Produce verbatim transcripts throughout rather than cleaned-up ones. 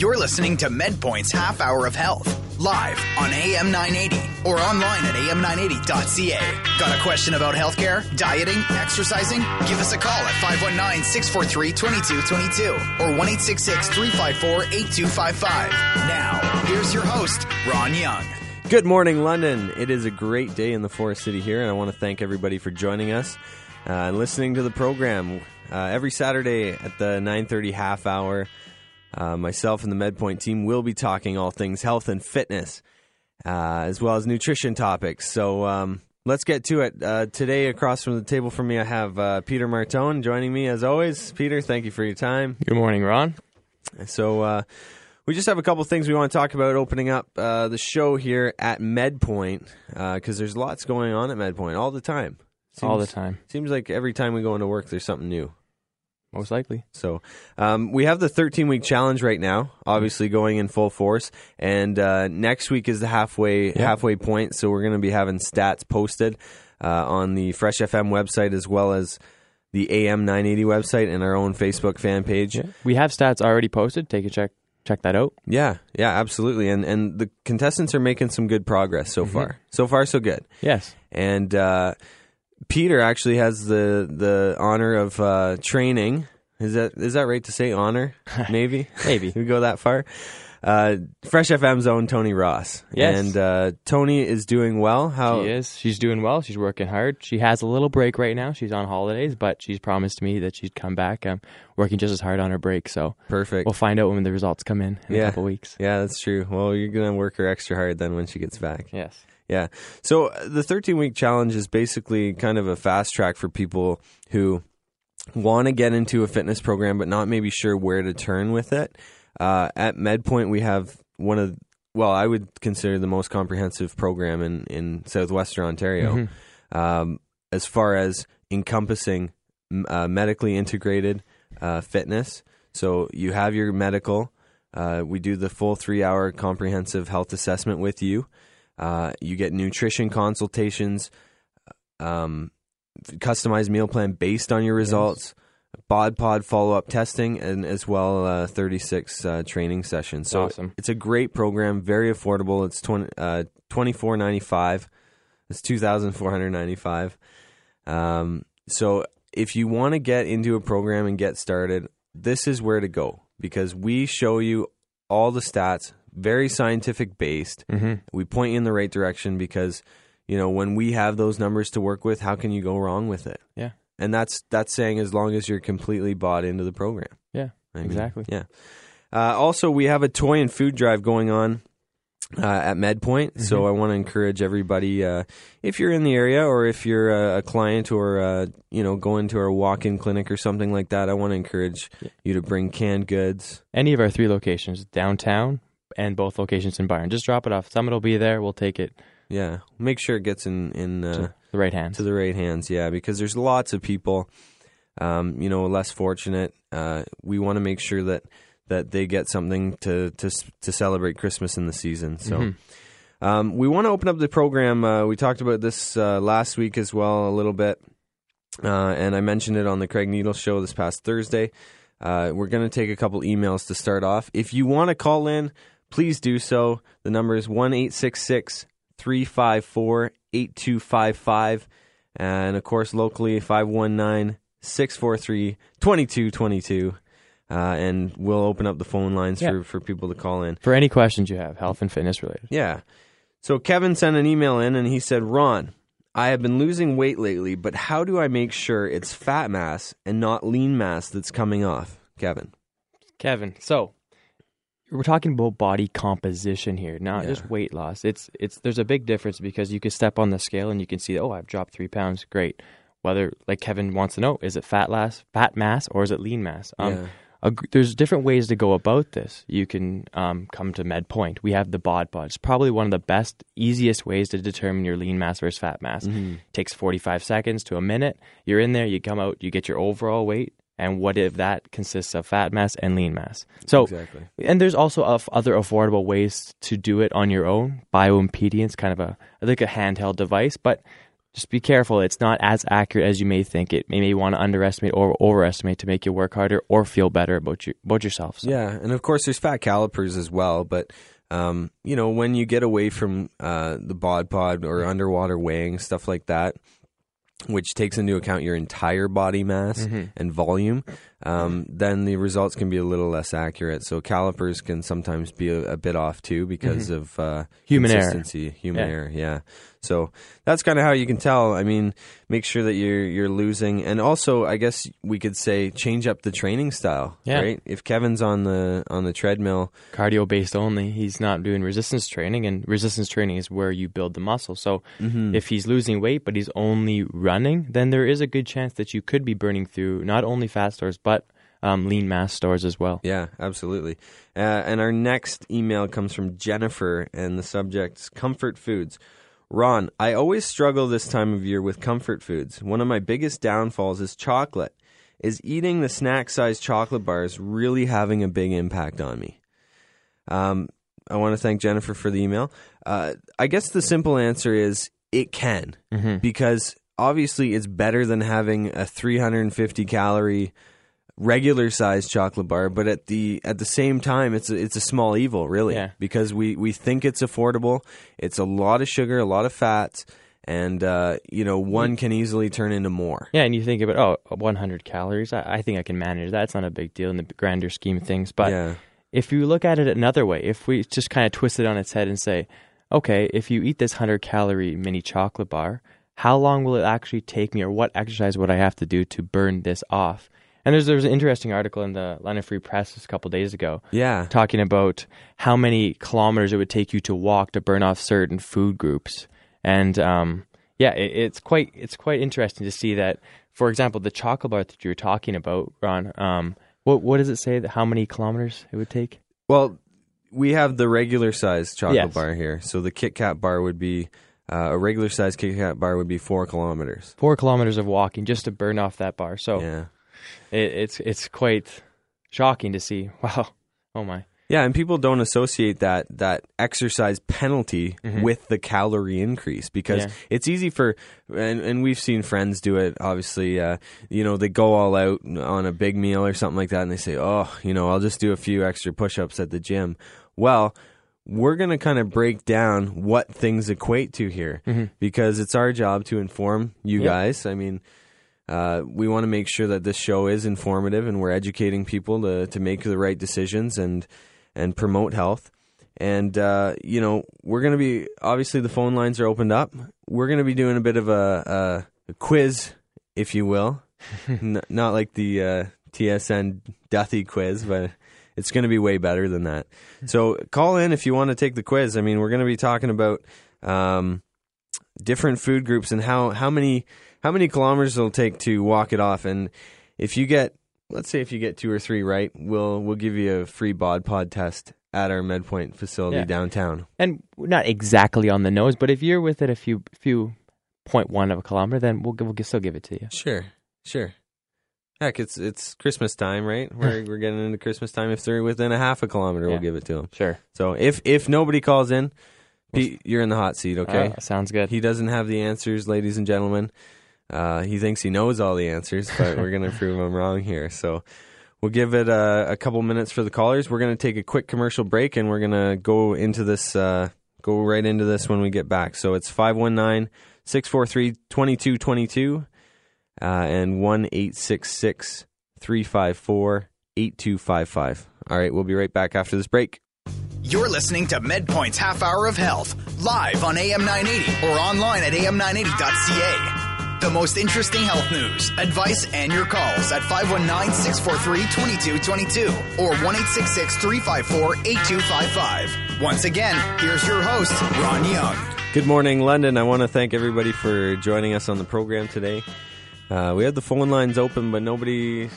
You're listening to MedPoint's Half Hour of Health, live on A M nine eighty or online at A M nine eighty dot C A. Got a question about healthcare, dieting, exercising? Give us a call at five one nine, six four three, two two two two or one eight six six, three five four, eight two five five. Now, here's your host, Ron Young. Good morning, London. It is a great day in the Forest City here, and I want to thank everybody for joining us uh, and listening to the program. Uh, every Saturday at the nine thirty half hour, Uh, myself and the MedPoint team will be talking all things health and fitness, uh, as well as nutrition topics. So um, let's get to it. Uh, today, across from the table from me, I have uh, Peter Martone joining me as always. Peter, thank you for your time. Good morning, Ron. So uh, we just have a couple things we want to talk about opening up uh, the show here at MedPoint, because uh, there's lots going on at MedPoint all the time. Seems, all the time. Seems like every time we go into work, there's something new. Most likely. So um, we have the thirteen-week challenge right now, obviously going in full force. And uh, next week is the halfway yep. halfway point, so we're going to be having stats posted uh, on the Fresh F M website as well as the A M nine eighty website and our own Facebook fan page. Yeah. We have stats already posted. Take a check check that out. Yeah, yeah, absolutely. And, and the contestants are making some good progress so mm-hmm. far. So far, so good. Yes. And... Uh, Peter actually has the the honor of uh, training. Is that is that right to say honor? Maybe? Maybe. We go that far. Uh, Fresh F M's own Tony Ross. Yes. And uh, Tony is doing well. How She is. She's doing well. She's working hard. She has a little break right now. She's on holidays, but she's promised me that she'd come back. I'm working just as hard on her break, so perfect. We'll find out when the results come in in yeah. a couple weeks. Yeah, that's true. Well, you're going to work her extra hard then when she gets back. Yes. Yeah. So the thirteen-week challenge is basically kind of a fast track for people who want to get into a fitness program but not maybe sure where to turn with it. Uh, at MedPoint, we have one of, well, I would consider the most comprehensive program in, in Southwestern Ontario mm-hmm. um, as far as encompassing uh, medically integrated uh, fitness. So you have your medical. Uh, we do the full three-hour comprehensive health assessment with you. Uh, you get nutrition consultations, um, customized meal plan based on your results, yes. bod pod follow-up testing, and as well uh, thirty-six uh, training sessions. So awesome. It's a great program, very affordable. It's twenty-four ninety-five. It's two thousand four hundred ninety-five dollars. Um, so if you want to get into a program and get started, this is where to go, because we show you all the stats. Very scientific based. Mm-hmm. We point you in the right direction because, you know, when we have those numbers to work with, how can you go wrong with it? Yeah. And that's that's saying as long as you're completely bought into the program. Yeah, I exactly. mean, yeah. Uh, also, we have a toy and food drive going on uh, at MedPoint. Mm-hmm. So I want to encourage everybody, uh, if you're in the area or if you're a, a client or, uh, you know, going to our walk-in clinic or something like that, I want to encourage yeah. you to bring canned goods. Any of our three locations, downtown, and both locations in Byron. Just drop it off. Summit will be there. We'll take it. Yeah. Make sure it gets in... in uh, to the right hands. To the right hands, yeah, because there's lots of people, um, you know, less fortunate. Uh, we want to make sure that, that they get something to, to to celebrate Christmas in the season. So mm-hmm. um, we want to open up the program. Uh, we talked about this uh, last week as well a little bit, uh, and I mentioned it on the Craig Needle show this past Thursday. Uh, we're going to take a couple emails to start off. If you want to call in... please do so. The number is one eight six six, three five four, eight two five five. And, of course, locally, five one nine, six four three, two two two two. Uh, and we'll open up the phone lines yeah. for, for people to call in. For any questions you have, health and fitness related. Yeah. So Kevin sent an email in, and he said, Ron, I have been losing weight lately, but how do I make sure it's fat mass and not lean mass that's coming off? Kevin. Kevin, so... we're talking about body composition here, not yeah. just weight loss. It's it's there's a big difference because you can step on the scale and you can see, oh, I've dropped three pounds. Great. Whether, like Kevin wants to know, is it fat mass, fat mass, or is it lean mass? Um, yeah. a, there's different ways to go about this. You can um, come to MedPoint. We have the bod pod. It's probably one of the best, easiest ways to determine your lean mass versus fat mass. Mm-hmm. It takes forty-five seconds to a minute. You're in there. You come out. You get your overall weight. And what if that consists of fat mass and lean mass? So, exactly. And there's also other affordable ways to do it on your own. Bioimpedance, kind of a like a handheld device, but Just be careful. It's not as accurate as you may think. It may, may want to underestimate or overestimate to make you work harder or feel better about, you, about yourself. So. Yeah, and of course there's fat calipers as well, but um, you know, when you get away from uh, the bod pod or underwater weighing, stuff like that, which takes into account your entire body mass mm-hmm. and volume, um, then the results can be a little less accurate. So calipers can sometimes be a, a bit off too because mm-hmm. of uh, human consistency, error. human yeah. error. Yeah. So that's kind of how you can tell. I mean, make sure that you're you're losing, and also I guess we could say change up the training style. Yeah. Right. If Kevin's on the on the treadmill, cardio based only, he's not doing resistance training, and resistance training is where you build the muscle. So mm-hmm. if he's losing weight but he's only running, then there is a good chance that you could be burning through not only fat stores but um, lean mass stores as well. Yeah, absolutely. Uh, and our next email comes from Jennifer, and the subject's comfort foods. Ron, I always struggle this time of year with comfort foods. One of my biggest downfalls is chocolate. Is eating the snack-sized chocolate bars really having a big impact on me? Um, I want to thank Jennifer for the email. Uh, I guess the simple answer is it can, mm-hmm. because obviously it's better than having a three hundred fifty calorie regular-sized chocolate bar, but at the at the same time, it's a, it's a small evil, really, yeah. because we, we think it's affordable. It's a lot of sugar, a lot of fats, and uh, you know, one can easily turn into more. Yeah, and you think about, oh, one hundred calories, I, I think I can manage that. It's not a big deal in the grander scheme of things, but yeah. if you look at it another way, if we just kind of twist it on its head and say, okay, if you eat this one hundred calorie mini chocolate bar, how long will it actually take me, or what exercise would I have to do to burn this off? And there's there was an interesting article in the London Free Press a couple days ago, yeah, talking about how many kilometers it would take you to walk to burn off certain food groups, and um, yeah, it, it's quite it's quite interesting to see that. For example, the chocolate bar that you were talking about, Ron, um, what what does it say that how many kilometers it would take? Well, we have the regular size chocolate yes. bar here, so the Kit Kat bar would be. Uh, a regular size Kit Kat bar would be four kilometers. Four kilometers of walking just to burn off that bar. So yeah. it, it's it's quite shocking to see. Wow. Oh, my. Yeah, and people don't associate that that exercise penalty mm-hmm. with the calorie increase because yeah. it's easy for, and, and we've seen friends do it, obviously, uh, you know, they go all out on a big meal or something like that, and they say, oh, you know, I'll just do a few extra push-ups at the gym. Well, we're going to kind of break down what things equate to here mm-hmm. because it's our job to inform you yep. guys. I mean, uh, we want to make sure that this show is informative and we're educating people to, to make the right decisions and, and promote health. And, uh, you know, we're going to be, obviously the phone lines are opened up. We're going to be doing a bit of a, a, a quiz, if you will, N- not like the uh, T S N Duthie quiz, but... It's going to be way better than that. So call in if you want to take the quiz. I mean, we're going to be talking about um, different food groups and how, how many how many kilometers it'll take to walk it off. And if you get, let's say if you get two or three right, we'll we'll give you a free bod pod test at our MedPoint facility yeah. downtown. And not exactly on the nose, but if you're with it a few few point one of a kilometer, then we'll we'll still give it to you. Sure, sure. Heck, it's it's Christmas time, right? We're we're getting into Christmas time. If they're within a half a kilometer, yeah. we'll give it to them. Sure. So if if nobody calls in, Pete, you're in the hot seat, okay? Uh, sounds good. He doesn't have the answers, ladies and gentlemen. Uh, he thinks he knows all the answers, but we're going to prove him wrong here. So we'll give it a, a couple minutes for the callers. We're going to take a quick commercial break, and we're going to go into this, uh, go right into this when we get back. So it's five one nine, six four three, two two two two. Uh, and one eight six six, three five four, eight two five five. All right, we'll be right back after this break. You're listening to MedPoint's Half Hour of Health, live on A M nine eighty or online at A M nine eighty dot C A. The most interesting health news, advice, and your calls at five one nine, six four three, two two two two or one eight six six, three five four, eight two five five. Once again, here's your host, Ron Young. Good morning, London. I want to thank everybody for joining us on the program today. Uh, we have the phone lines open, but nobody,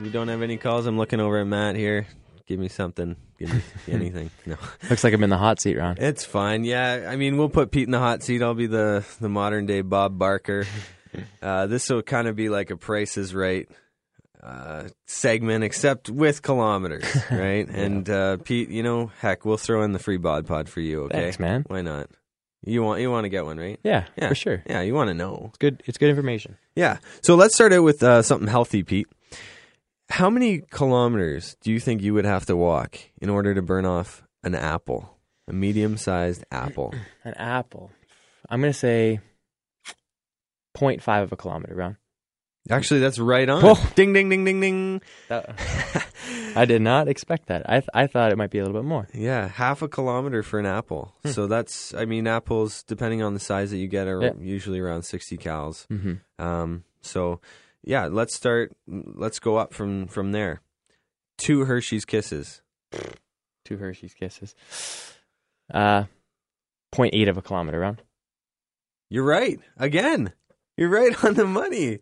we don't have any calls. I'm looking over at Matt here. Give me something. Give me anything. No. Looks like I'm in the hot seat, Ron. It's fine. Yeah. I mean, we'll put Pete in the hot seat. I'll be the, the modern day Bob Barker. Uh, this will kind of be like a Price is Right uh, segment, except with kilometers, right? yeah. And uh, Pete, you know, heck, we'll throw in the free bod pod for you, okay? Thanks, man. Why not? You want you want to get one, right? Yeah, yeah, for sure. Yeah, you want to know. It's good. It's good information. Yeah. So let's start out with uh, something healthy, Pete. How many kilometers do you think you would have to walk in order to burn off an apple, a medium-sized apple? An apple. I'm going to say zero point five of a kilometer, Ron. Actually, that's right on. Whoa. Ding, ding, ding, ding, ding. That, I did not expect that. I th- I thought it might be a little bit more. Yeah, half a kilometer for an apple. Hmm. So that's, I mean, apples, depending on the size that you get, are yeah. usually around sixty cals. Mm-hmm. Um, so... Yeah, let's start. Let's go up from, from there. Two Hershey's Kisses. Two Hershey's Kisses. Uh, zero point eight of a kilometer, Ron. You're right. Again, you're right on the money.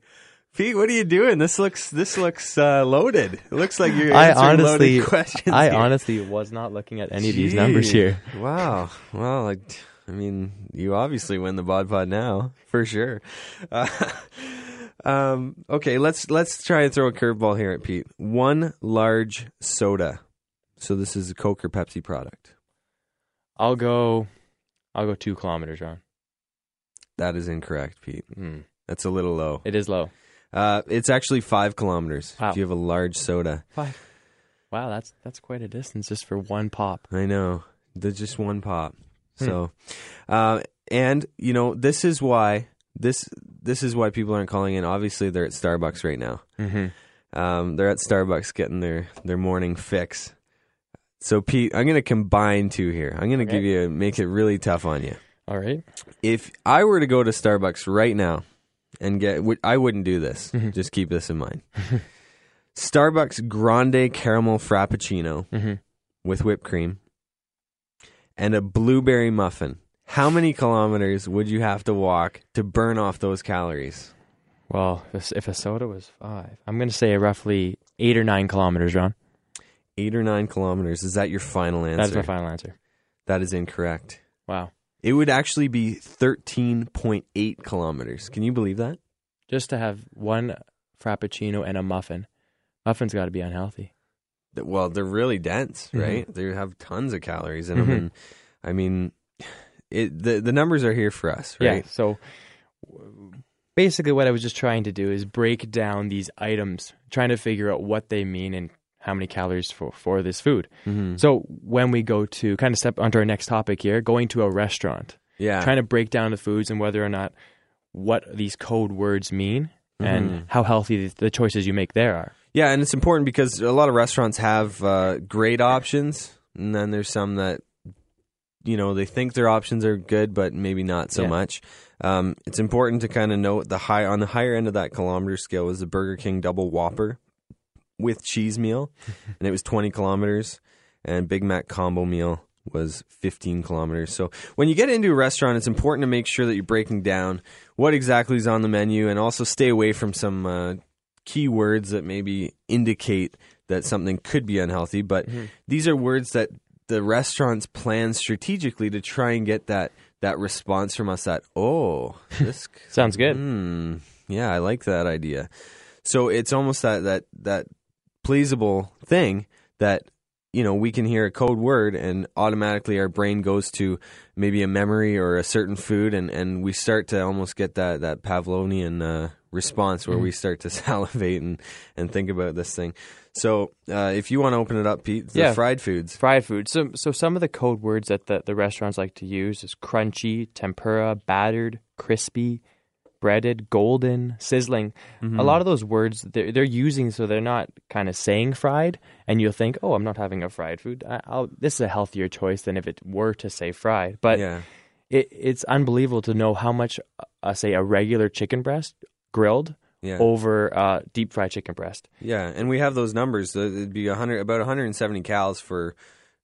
Pete, what are you doing? This looks this looks uh, loaded. It looks like you're answering honestly, loaded questions. I here. honestly was not looking at any Gee, of these numbers here. Wow. Well, I, I mean, you obviously win the bod pod now, for sure. Uh, Um, okay, let's let's try and throw a curveball here at Pete. One large soda. So this is a Coke or Pepsi product. I'll go I'll go two kilometers, Ron. That is incorrect, Pete. Mm. That's a little low. It is low. Uh, it's actually five kilometers wow. if you have a large soda. Five. Wow, that's that's quite a distance just for one pop. I know. There's just one pop. Hmm. So uh, and you know, this is why This this is why people aren't calling in. Obviously, they're at Starbucks right now. Mm-hmm. Um, they're at Starbucks getting their, their morning fix. So, Pete, I'm going to combine two here. I'm going to okay. give you make it really tough on you. All right. If I were to go to Starbucks right now and get, I wouldn't do this. Mm-hmm. Just keep this in mind. Starbucks Grande Caramel Frappuccino mm-hmm. with whipped cream and a blueberry muffin. How many kilometers would you have to walk to burn off those calories? Well, if a soda was five, I'm going to say roughly eight or nine kilometers, Ron. Eight or nine kilometers. Is that your final answer? That's my final answer. That is incorrect. Wow. It would actually be thirteen point eight kilometers. Can you believe that? Just to have one Frappuccino and a muffin. Muffin's got to be unhealthy. Well, they're really dense, right? Mm-hmm. They have tons of calories in them. Mm-hmm. And, I mean... It, the the numbers are here for us, right? Yeah, so basically what I was just trying to do is break down these items, trying to figure out what they mean and how many calories for, for this food. Mm-hmm. So when we go to, kind of step onto our next topic here, going to a restaurant, yeah, trying to break down the foods and whether or not what these code words mean mm-hmm. and how healthy the choices you make there are. Yeah, and it's important because a lot of restaurants have uh, great options, and then there's some that... You know, they think their options are good, but maybe not so yeah. much. Um, it's important to kind of note the high on the higher end of that kilometer scale is the Burger King Double Whopper with cheese meal, and it was twenty kilometers, and Big Mac combo meal was fifteen kilometers. So when you get into a restaurant, it's important to make sure that you're breaking down what exactly is on the menu and also stay away from some uh, key words that maybe indicate that something could be unhealthy. But mm-hmm. these are words that the restaurants plan strategically to try and get that, that response from us that, oh, this sounds good. Mm, yeah, I like that idea. So it's almost that, that, that pleasable thing that, you know, we can hear a code word and automatically our brain goes to maybe a memory or a certain food, and, and we start to almost get that, that Pavlovian uh, response where mm-hmm. we start to salivate and, and think about this thing. So uh, if you want to open it up, Pete, the yeah, fried foods. Fried foods. So so some of the code words that the, the restaurants like to use is crunchy, tempura, battered, crispy, breaded, golden, sizzling. Mm-hmm. A lot of those words they're, they're using so they're not kind of saying fried, and you'll think, oh, I'm not having a fried food. I, I'll, this is a healthier choice than if it were to say fried. But yeah. it, it's unbelievable to know how much, uh, say, a regular chicken breast grilled Yeah. over uh, deep fried chicken breast. Yeah, and we have those numbers. It'd be one hundred, about one hundred seventy calories for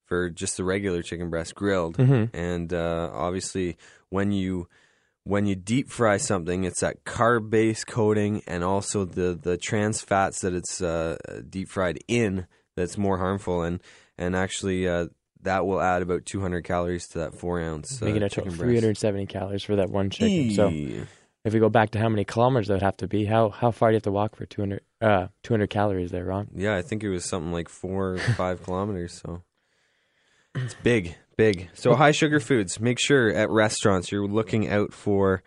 for just the regular chicken breast grilled. Mm-hmm. And uh, obviously, when you when you deep fry something, it's that carb base coating and also the, the trans fats that it's uh, deep fried in that's more harmful. And and actually, uh, that will add about two hundred calories to that four ounce uh, chicken breast. Making it three hundred seventy calories for that one chicken. Eee. So. If we go back to how many kilometers that would have to be, how how far do you have to walk for two hundred calories there, Ron? Yeah, I think it was something like four or five kilometers. So, It's big, big. So high sugar foods, make sure at restaurants you're looking out for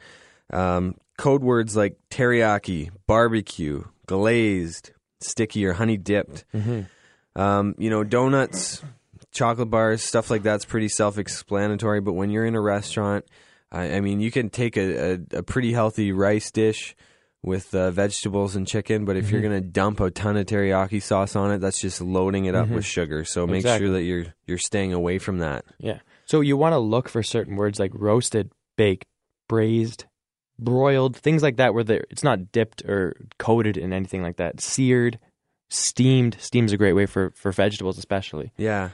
um, code words like teriyaki, barbecue, glazed, sticky or honey dipped. Mm-hmm. Um, you know, donuts, chocolate bars, stuff like that's pretty self-explanatory. But when you're in a restaurant, I, I mean, you can take a, a, a pretty healthy rice dish with uh, vegetables and chicken, but if mm-hmm. you're going to dump a ton of teriyaki sauce on it, that's just loading it up mm-hmm. with sugar. So make exactly. sure that you're you're staying away from that. Yeah. So you want to look for certain words like roasted, baked, braised, broiled, things like that where it's not dipped or coated in anything like that. Seared, steamed. Steam's a great way for, for vegetables especially. Yeah.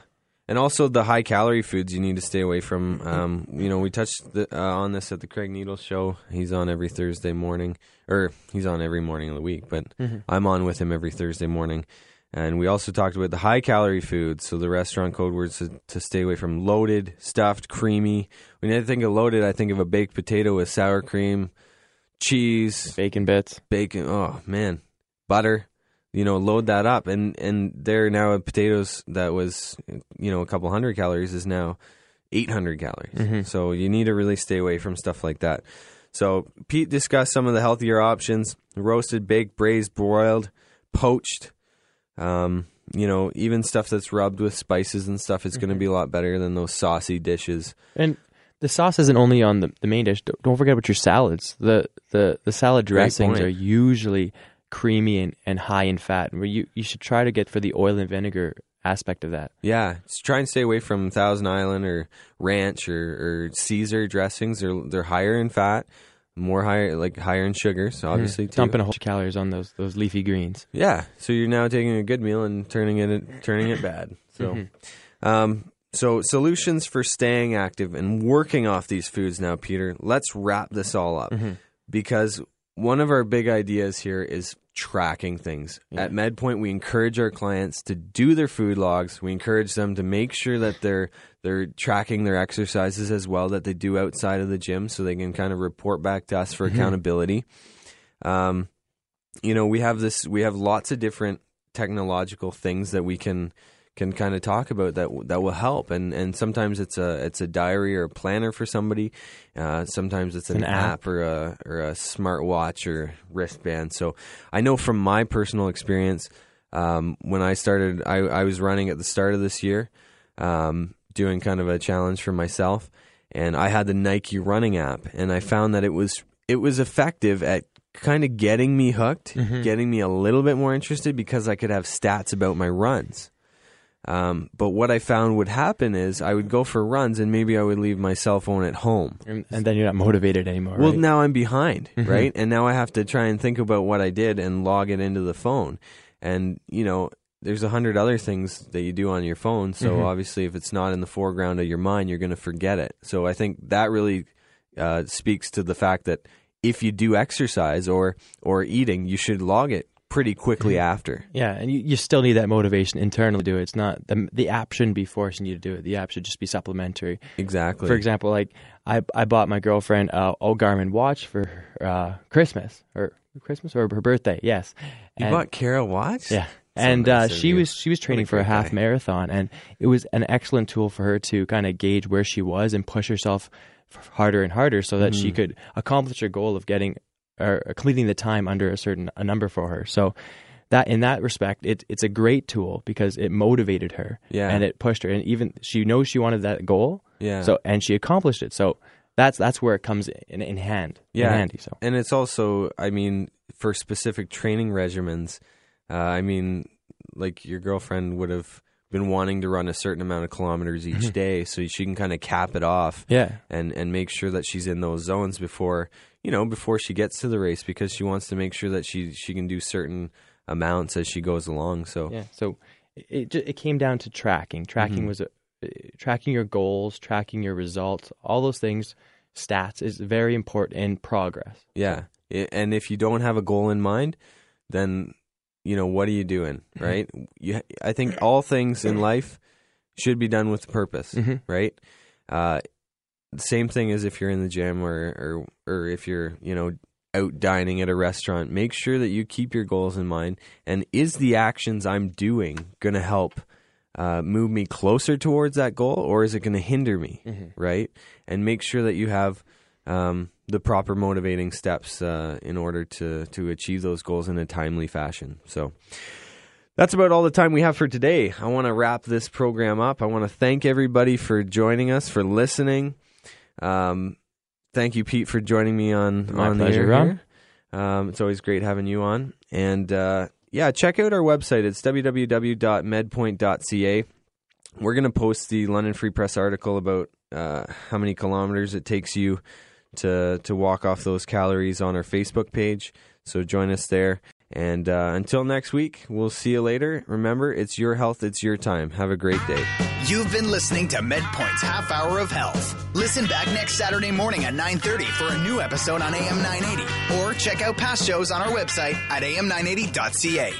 And also the high-calorie foods you need to stay away from. Um, you know, we touched the, uh, on this at the Craig Needle show. He's on every Thursday morning, or he's on every morning of the week, but mm-hmm. I'm on with him every Thursday morning. And we also talked about the high-calorie foods, so the restaurant code words to, to stay away from. Loaded, stuffed, creamy. When I think of loaded, I think of a baked potato with sour cream, cheese. Bacon bits. Bacon, oh, man. Butter. You know, load that up, and, and there now potatoes that was, you know, a couple hundred calories is now eight hundred calories. Mm-hmm. So you need to really stay away from stuff like that. So Pete discussed some of the healthier options: roasted, baked, braised, broiled, poached. Um, you know, even stuff that's rubbed with spices and stuff is mm-hmm. going to be a lot better than those saucy dishes. And the sauce isn't only on the, the main dish. Don't forget about your salads. The the, the salad dressings are usually creamy and, and high in fat, and where you, you should try to get for the oil and vinegar aspect of that. Yeah, just try and stay away from Thousand Island or ranch or, or Caesar dressings. They're they're higher in fat, more higher like higher in sugar. So obviously, mm. dumping a whole bunch of calories on those those leafy greens. Yeah, so you're now taking a good meal and turning it turning it bad. So, mm-hmm. um, so solutions for staying active and working off these foods now, Peter. Let's wrap this all up mm-hmm. because one of our big ideas here is tracking things. Yeah. At MedPoint, we encourage our clients to do their food logs. We encourage them to make sure that they're they're tracking their exercises as well that they do outside of the gym, so they can kind of report back to us for mm-hmm. accountability. Um, you know, we have this. We have lots of different technological things that we can can kind of talk about that that will help. And and sometimes it's a it's a diary or a planner for somebody. Uh, sometimes it's an, an app, app or a or a smartwatch or wristband. So I know from my personal experience, um, when I started, I, I was running at the start of this year, um, doing kind of a challenge for myself, and I had the Nike running app, and I found that it was it was effective at kind of getting me hooked, mm-hmm. getting me a little bit more interested because I could have stats about my runs. Um, but what I found would happen is I would go for runs and maybe I would leave my cell phone at home. And, and then you're not motivated anymore, well, right? Now I'm behind, mm-hmm. right? And now I have to try and think about what I did and log it into the phone. And, you know, there's a hundred other things that you do on your phone. So mm-hmm. obviously if it's not in the foreground of your mind, you're going to forget it. So I think that really uh, speaks to the fact that if you do exercise or, or eating, you should log it pretty quickly after. Yeah, and you, you still need that motivation internally to do it. It's not, the, the app shouldn't be forcing you to do it. The app should just be supplementary. Exactly. For example, like I I bought my girlfriend a old Garmin watch for uh, Christmas, or Christmas or her birthday, yes. You and, bought Kara a watch? Yeah. That's and uh, nice she was she was training for a half guy. marathon, and it was an excellent tool for her to kind of gauge where she was and push herself harder and harder so that mm. she could accomplish her goal of getting or completing the time under a certain a number for her. So that in that respect, it, it's a great tool because it motivated her yeah. and it pushed her. And even she knows she wanted that goal. Yeah. So and she accomplished it. So that's that's where it comes in in hand. Yeah. In handy, so. And it's also, I mean, for specific training regimens, uh, I mean, like your girlfriend would have been wanting to run a certain amount of kilometers each day, so she can kind of cap it off yeah. and, and make sure that she's in those zones before, you know, before she gets to the race, because she wants to make sure that she, she can do certain amounts as she goes along. So, yeah, so it, it came down to tracking. Tracking mm-hmm. was a, tracking your goals, tracking your results, all those things, stats is very important in progress. Yeah. So. And if you don't have a goal in mind, then you know, what are you doing, right? You, I think all things in life should be done with purpose, mm-hmm. right? Uh, same thing as if you're in the gym or, or or if you're, you know, out dining at a restaurant. Make sure that you keep your goals in mind. And is the actions I'm doing going to help uh, move me closer towards that goal, or is it going to hinder me, mm-hmm. right? And make sure that you have um, the proper motivating steps uh, in order to to achieve those goals in a timely fashion. So that's about all the time we have for today. I want to wrap this program up. I want to thank everybody for joining us, for listening. Um, thank you, Pete, for joining me on, on the air here. Um, it's always great having you on. And uh, yeah, check out our website. It's w w w dot med point dot c a. We're going to post the London Free Press article about uh, how many kilometers it takes you to to walk off those calories on our Facebook page. So join us there. And uh, until next week, we'll see you later. Remember, it's your health, it's your time. Have a great day. You've been listening to MedPoint's Half Hour of Health. Listen back next Saturday morning at nine thirty for a new episode on A M nine eighty. Or check out past shows on our website at a m nine eighty dot c a.